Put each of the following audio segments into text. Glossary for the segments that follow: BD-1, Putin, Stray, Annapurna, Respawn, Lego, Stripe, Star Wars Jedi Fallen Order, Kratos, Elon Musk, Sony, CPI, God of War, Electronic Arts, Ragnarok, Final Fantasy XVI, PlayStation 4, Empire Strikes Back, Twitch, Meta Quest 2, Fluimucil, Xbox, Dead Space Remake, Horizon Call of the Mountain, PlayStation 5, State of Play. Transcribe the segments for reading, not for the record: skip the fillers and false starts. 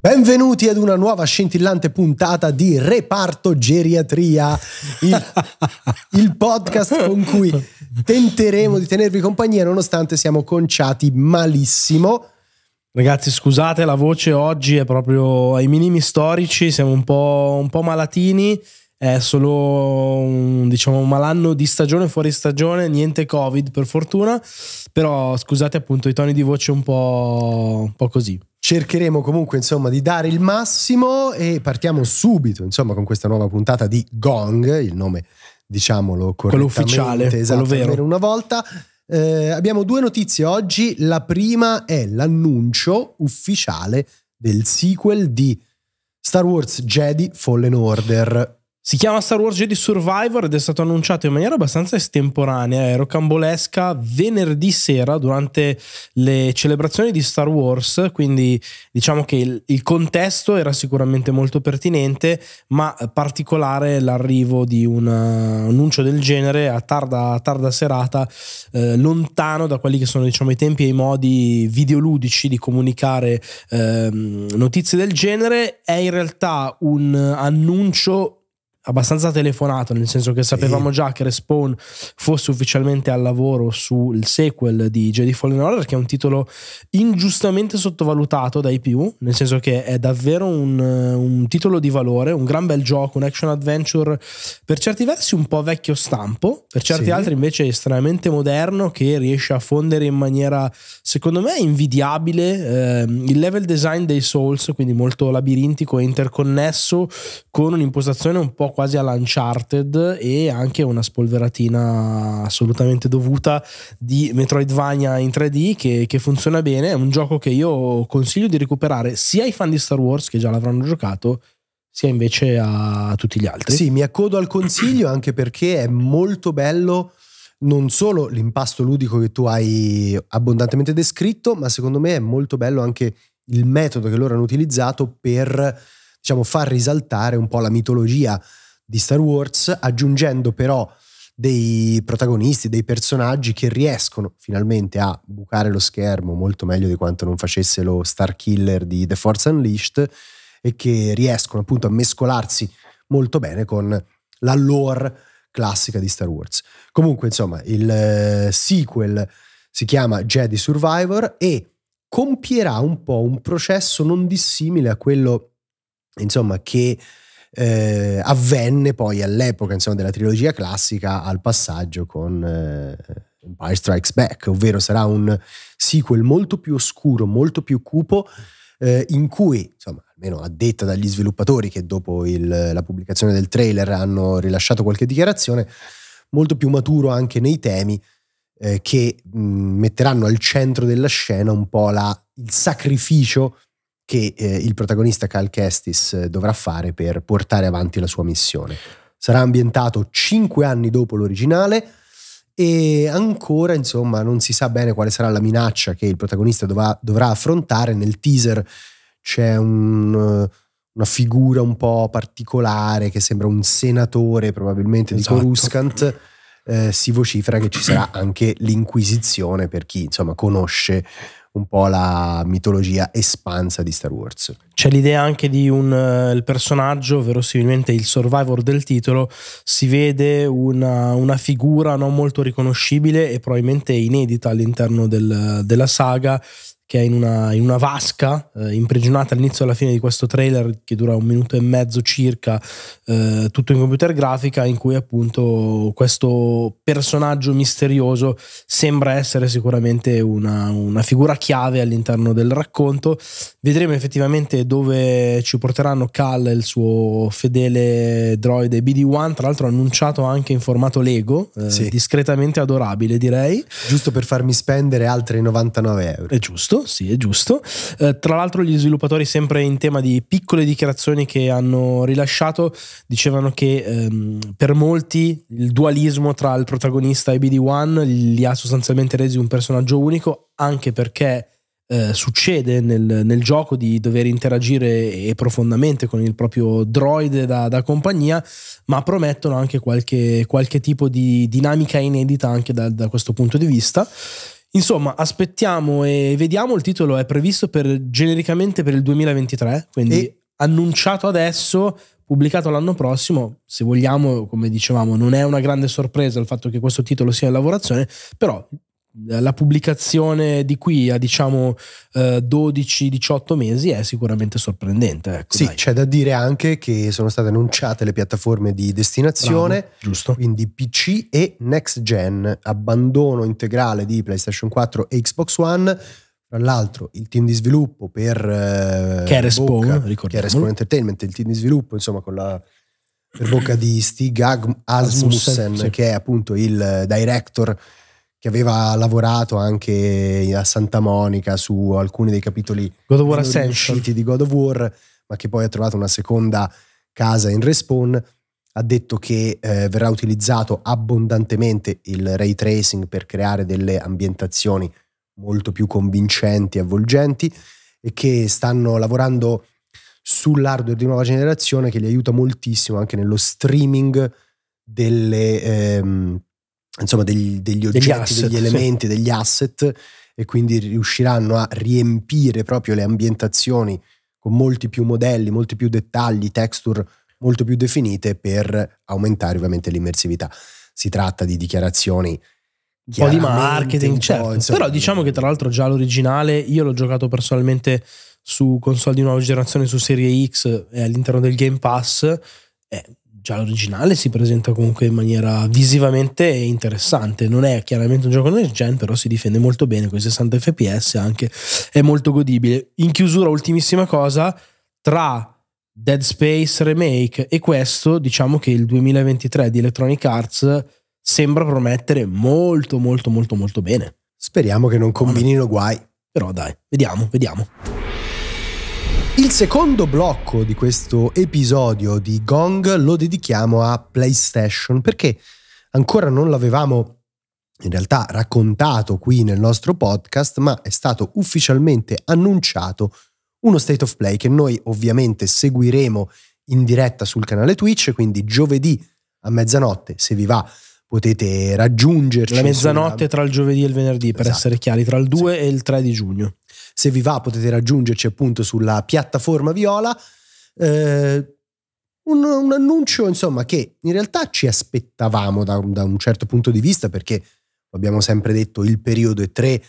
Benvenuti ad una nuova scintillante puntata di Reparto Geriatria, il podcast con cui tenteremo di tenervi compagnia nonostante siamo conciati malissimo. Ragazzi, scusate, la voce oggi è proprio ai minimi storici, siamo un po' malatini, è solo un malanno di stagione, fuori stagione, niente Covid per fortuna, però scusate appunto i toni di voce un po' così. Cercheremo comunque insomma di dare il massimo e partiamo subito insomma con questa nuova puntata di Gong, il nome diciamolo correttamente, quello ufficiale, esatto, quello vero. Almeno una volta. Abbiamo due notizie oggi. La prima è l'annuncio ufficiale del sequel di Star Wars Jedi Fallen Order. Si chiama Star Wars Jedi Survivor ed è stato annunciato in maniera abbastanza estemporanea e rocambolesca venerdì sera durante le celebrazioni di Star Wars, quindi diciamo che il contesto era sicuramente molto pertinente, ma particolare l'arrivo di un annuncio del genere a tarda serata, lontano da quelli che sono diciamo i tempi e i modi videoludici di comunicare notizie del genere. È in realtà un annuncio abbastanza telefonato, nel senso che sapevamo già che Respawn fosse ufficialmente al lavoro sul sequel di Jedi Fallen Order, che è un titolo ingiustamente sottovalutato dai più, nel senso che è davvero un titolo di valore, un gran bel gioco, un action adventure per certi versi un po' vecchio stampo, per certi altri invece estremamente moderno, che riesce a fondere in maniera secondo me invidiabile il level design dei Souls, quindi molto labirintico e interconnesso, con un'impostazione un po' quasi all'Uncharted e anche una spolveratina assolutamente dovuta di Metroidvania in 3D che funziona bene. È un gioco che io consiglio di recuperare sia ai fan di Star Wars che già l'avranno giocato, sia invece a tutti gli altri. Sì, mi accodo al consiglio anche perché è molto bello non solo l'impasto ludico che tu hai abbondantemente descritto, ma secondo me è molto bello anche il metodo che loro hanno utilizzato per diciamo far risaltare un po' la mitologia di Star Wars, aggiungendo però dei protagonisti, dei personaggi che riescono finalmente a bucare lo schermo molto meglio di quanto non facesse lo Star Killer di The Force Unleashed, e che riescono appunto a mescolarsi molto bene con la lore classica di Star Wars. Comunque insomma il sequel si chiama Jedi Survivor e compierà un po' un processo non dissimile a quello insomma che avvenne poi all'epoca insomma della trilogia classica al passaggio con Empire Strikes Back, ovvero sarà un sequel molto più oscuro, molto più cupo, in cui insomma, almeno a detta dagli sviluppatori che dopo la pubblicazione del trailer hanno rilasciato qualche dichiarazione, molto più maturo anche nei temi, che metteranno al centro della scena un po' il sacrificio che il protagonista Cal Kestis dovrà fare per portare avanti la sua missione. Sarà ambientato 5 anni dopo l'originale e ancora insomma non si sa bene quale sarà la minaccia che il protagonista dovrà affrontare. Nel teaser c'è una figura un po' particolare che sembra un senatore probabilmente, esatto, di Coruscant. Si vocifera che ci sarà anche l'Inquisizione per chi insomma conosce un po' la mitologia espansa di Star Wars. C'è l'idea anche di il personaggio, verosimilmente il survivor del titolo, si vede una figura non molto riconoscibile e probabilmente inedita all'interno della saga, che è in una vasca, imprigionata all'inizio e alla fine di questo trailer che dura 1 minuto e mezzo circa, tutto in computer grafica, in cui appunto questo personaggio misterioso sembra essere sicuramente una figura chiave all'interno del racconto. Vedremo effettivamente dove ci porteranno Cal e il suo fedele droide BD-1, tra l'altro annunciato anche in formato Lego, discretamente adorabile direi. Giusto per farmi spendere altri 99 €. È giusto. Sì, è giusto. Tra l'altro gli sviluppatori, sempre in tema di piccole dichiarazioni che hanno rilasciato, dicevano che per molti il dualismo tra il protagonista e BD-1 li ha sostanzialmente resi un personaggio unico, anche perché succede nel gioco, di dover interagire profondamente con il proprio droide da compagnia, ma promettono anche qualche tipo di dinamica inedita anche da questo punto di vista. Insomma, aspettiamo e vediamo. Il titolo è previsto genericamente per il 2023, quindi annunciato adesso, pubblicato l'anno prossimo. Se vogliamo, come dicevamo, non è una grande sorpresa il fatto che questo titolo sia in lavorazione, però la pubblicazione di qui a, diciamo, 12-18 mesi è sicuramente sorprendente, ecco, sì. C'è da dire anche che sono state annunciate le piattaforme di destinazione. Bravo, giusto. Quindi PC e next gen, abbandono integrale di PlayStation 4 e Xbox One. Tra l'altro il team di sviluppo per Charespawn Entertainment, il team di sviluppo, insomma, con la per bocca di Stig Asmussen, sì, che è appunto il director che aveva lavorato anche a Santa Monica su alcuni dei capitoli usciti di God of War, ma che poi ha trovato una seconda casa in Respawn. Ha detto che verrà utilizzato abbondantemente il ray tracing per creare delle ambientazioni molto più convincenti e avvolgenti, e che stanno lavorando sull'hardware di nuova generazione che li aiuta moltissimo anche nello streaming delle... insomma, degli oggetti, asset, degli elementi, sì, degli asset, e quindi riusciranno a riempire proprio le ambientazioni con molti più modelli, molti più dettagli, texture molto più definite, per aumentare ovviamente l'immersività. Si tratta di dichiarazioni, un po' di marketing, un po', certo, insomma, però diciamo che, tra l'altro, già l'originale io l'ho giocato personalmente su console di nuova generazione, su Serie X, e all'interno del Game Pass già l'originale si presenta comunque in maniera visivamente interessante. Non è chiaramente un gioco next gen, però si difende molto bene con i 60 fps, anche è molto godibile. In chiusura, ultimissima cosa, tra Dead Space Remake e questo, diciamo che il 2023 di Electronic Arts sembra promettere molto molto molto molto bene. Speriamo che non combinino guai, però dai, vediamo. Il secondo blocco di questo episodio di Gong lo dedichiamo a PlayStation, perché ancora non l'avevamo in realtà raccontato qui nel nostro podcast, ma è stato ufficialmente annunciato uno State of Play che noi ovviamente seguiremo in diretta sul canale Twitch, quindi giovedì a mezzanotte, se vi va, potete raggiungerci. La mezzanotte tra il giovedì e il venerdì, per essere chiari, tra il 2 e il 3 di giugno. Se vi va, potete raggiungerci appunto sulla piattaforma viola. Un annuncio, insomma, che in realtà ci aspettavamo da un certo punto di vista, perché abbiamo sempre detto il periodo E3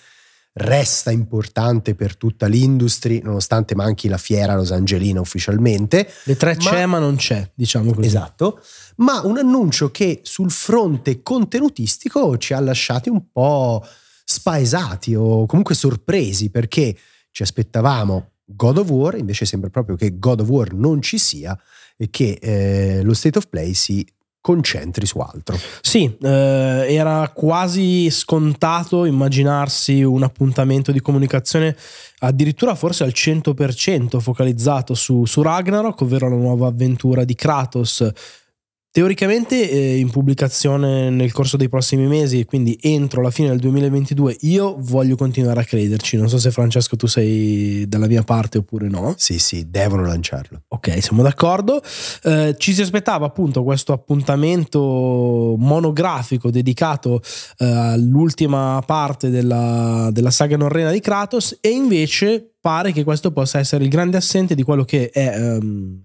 resta importante per tutta l'industria, nonostante manchi la fiera rosangelina ufficialmente. L'E3 c'è, ma non c'è, diciamo così. Esatto, ma un annuncio che sul fronte contenutistico ci ha lasciati un po' spaesati o comunque sorpresi, perché ci aspettavamo God of War, invece sembra proprio che God of War non ci sia e che lo State of Play si concentri su altro. Sì, era quasi scontato immaginarsi un appuntamento di comunicazione addirittura forse al 100% focalizzato su Ragnarok, ovvero la nuova avventura di Kratos, teoricamente in pubblicazione nel corso dei prossimi mesi, quindi entro la fine del 2022. Io voglio continuare a crederci, non so se Francesco tu sei dalla mia parte oppure no. Sì, devono lanciarlo. Ok, siamo d'accordo. Ci si aspettava appunto questo appuntamento monografico dedicato all'ultima parte della saga norrena di Kratos, e invece pare che questo possa essere il grande assente di quello che è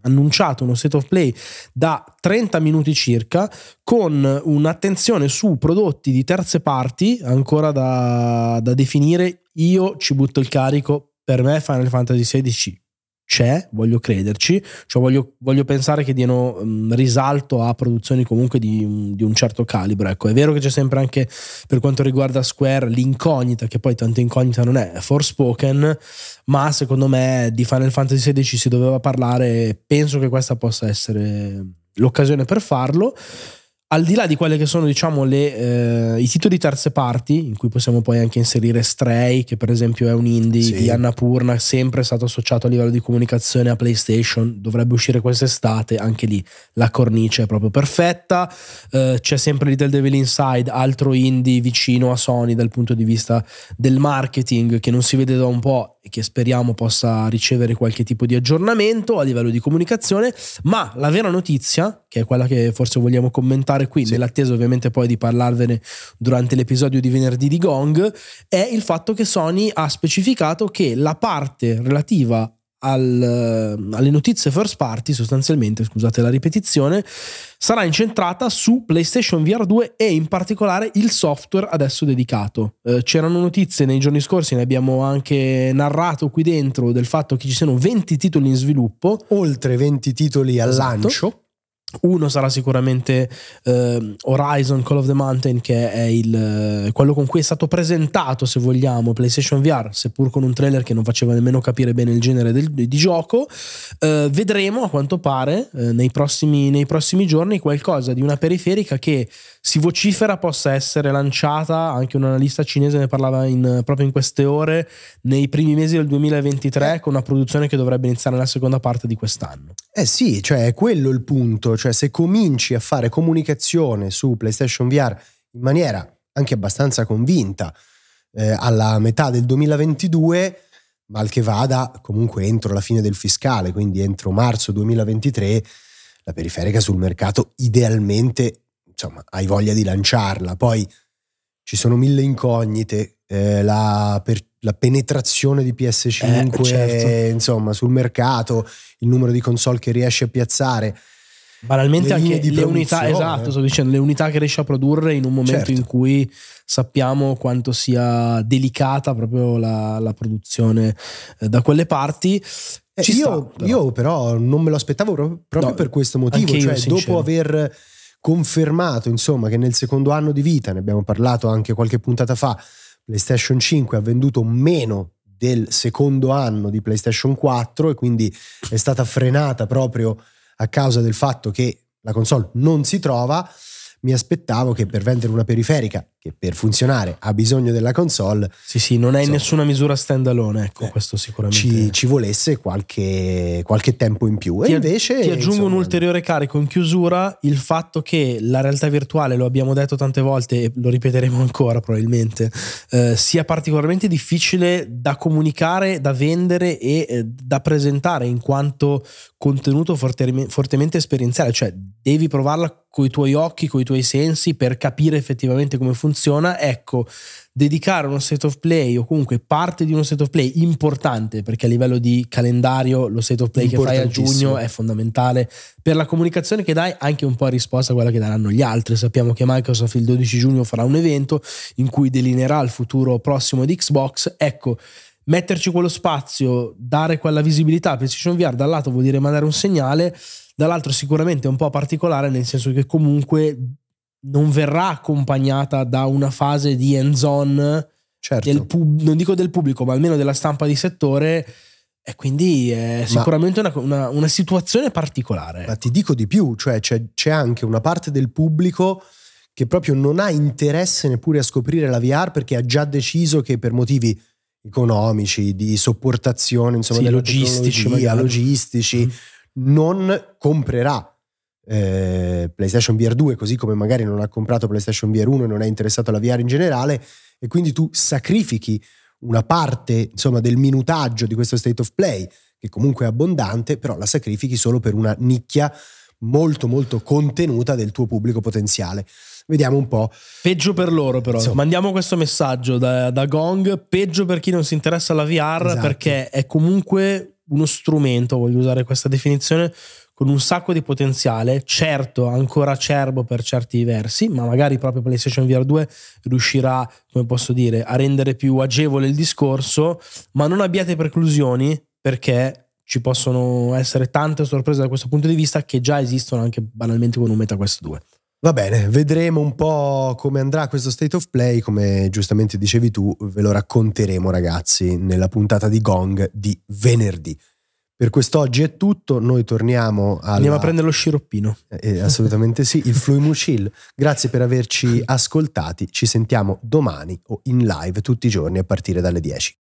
annunciato uno State of Play da 30 minuti circa, con un'attenzione su prodotti di terze parti ancora da definire. Io ci butto il carico, per me Final Fantasy XVI c'è, voglio crederci, cioè voglio pensare che diano risalto a produzioni comunque di un certo calibro, ecco. È vero che c'è sempre, anche per quanto riguarda Square, l'incognita, che poi tanto incognita non è, Forspoken, ma secondo me di Final Fantasy XVI si doveva parlare, penso che questa possa essere l'occasione per farlo. al di là di quelle che sono, diciamo, i titoli terze parti, in cui possiamo poi anche inserire Stray, che per esempio è un indie di Annapurna, sempre stato associato a livello di comunicazione a PlayStation, dovrebbe uscire quest'estate, anche lì la cornice è proprio perfetta. C'è sempre Little Devil Inside, altro indie vicino a Sony dal punto di vista del marketing, che non si vede da un po' e che speriamo possa ricevere qualche tipo di aggiornamento a livello di comunicazione. Ma la vera notizia, che è quella che forse vogliamo commentare qui, nell'attesa ovviamente poi di parlarvene durante l'episodio di venerdì di Gong, è il fatto che Sony ha specificato che la parte relativa alle notizie first party, sostanzialmente, scusate la ripetizione, sarà incentrata su PlayStation VR 2 e in particolare il software adesso dedicato. C'erano notizie nei giorni scorsi, ne abbiamo anche narrato qui dentro, del fatto che ci siano 20 titoli in sviluppo, oltre 20 titoli al lancio. Uno sarà sicuramente Horizon Call of the Mountain, che è quello con cui è stato presentato, se vogliamo, PlayStation VR, seppur con un trailer che non faceva nemmeno capire bene il genere di gioco. Vedremo, a quanto pare, nei prossimi giorni, qualcosa di una periferica che si vocifera possa essere lanciata. Anche un analista cinese ne parlava proprio in queste ore, nei primi mesi del 2023, con una produzione che dovrebbe iniziare nella seconda parte di quest'anno. Sì, cioè è quello il punto, cioè se cominci a fare comunicazione su PlayStation VR in maniera anche abbastanza convinta alla metà del 2022, mal che vada comunque entro la fine del fiscale, quindi entro marzo 2023, la periferica sul mercato idealmente, insomma, hai voglia di lanciarla. Poi ci sono mille incognite, la penetrazione di PS5 certo, insomma, sul mercato, il numero di console che riesce a piazzare, banalmente le anche le unità, esatto, sto dicendo, le unità che riesce a produrre in un momento in cui sappiamo quanto sia delicata proprio la produzione da quelle parti. Io però non me lo aspettavo proprio per questo motivo, cioè dopo aver confermato, insomma, che nel secondo anno di vita, ne abbiamo parlato anche qualche puntata fa, PlayStation 5 ha venduto meno del secondo anno di PlayStation 4 e quindi è stata frenata proprio a causa del fatto che la console non si trova. Mi aspettavo che per vendere una periferica che per funzionare ha bisogno della console, non è in nessuna misura standalone, ecco, questo sicuramente ci volesse qualche tempo in più. E invece ti aggiungo un ulteriore carico in chiusura, il fatto che la realtà virtuale, lo abbiamo detto tante volte e lo ripeteremo ancora probabilmente, sia particolarmente difficile da comunicare, da vendere e da presentare in quanto contenuto fortemente esperienziale, cioè devi provarla coi tuoi occhi, coi tuoi sensi, per capire effettivamente come funziona. Ecco, dedicare uno State of Play, o comunque parte di uno State of Play importante, perché a livello di calendario lo State of Play che fai a giugno è fondamentale per la comunicazione che dai, anche un po' a risposta a quella che daranno gli altri. Sappiamo che Microsoft il 12 giugno farà un evento in cui delineerà il futuro prossimo di Xbox. Ecco, metterci quello spazio, dare quella visibilità a PlayStation VR, da un lato vuol dire mandare un segnale, dall'altro sicuramente è un po' particolare, nel senso che comunque non verrà accompagnata da una fase di hands-on, non dico del pubblico, ma almeno della stampa di settore, e quindi è sicuramente una situazione particolare. Ma ti dico di più, cioè c'è anche una parte del pubblico che proprio non ha interesse neppure a scoprire la VR, perché ha già deciso che per motivi economici, di sopportazione, insomma, logistici, non comprerà PlayStation VR 2, così come magari non ha comprato PlayStation VR 1 e non è interessato alla VR in generale, e quindi tu sacrifichi una parte, insomma, del minutaggio di questo State of Play, che comunque è abbondante, però la sacrifichi solo per una nicchia molto molto contenuta del tuo pubblico potenziale. Vediamo un po'. Peggio per loro, però. Insomma. Mandiamo questo messaggio da Gong. Peggio per chi non si interessa alla VR, perché è comunque uno strumento, voglio usare questa definizione, con un sacco di potenziale, certo ancora acerbo per certi versi, ma magari proprio PlayStation VR 2 riuscirà, come posso dire, a rendere più agevole il discorso. Ma non abbiate preclusioni, perché ci possono essere tante sorprese da questo punto di vista, che già esistono anche banalmente con un MetaQuest 2. Va bene, vedremo un po' come andrà questo State of Play, come giustamente dicevi tu, ve lo racconteremo ragazzi nella puntata di Gong di venerdì. Per quest'oggi è tutto, noi torniamo alla... Andiamo a prendere lo sciroppino. Assolutamente sì, il Fluimucil. Grazie per averci ascoltati, ci sentiamo domani o in live tutti i giorni a partire dalle 10.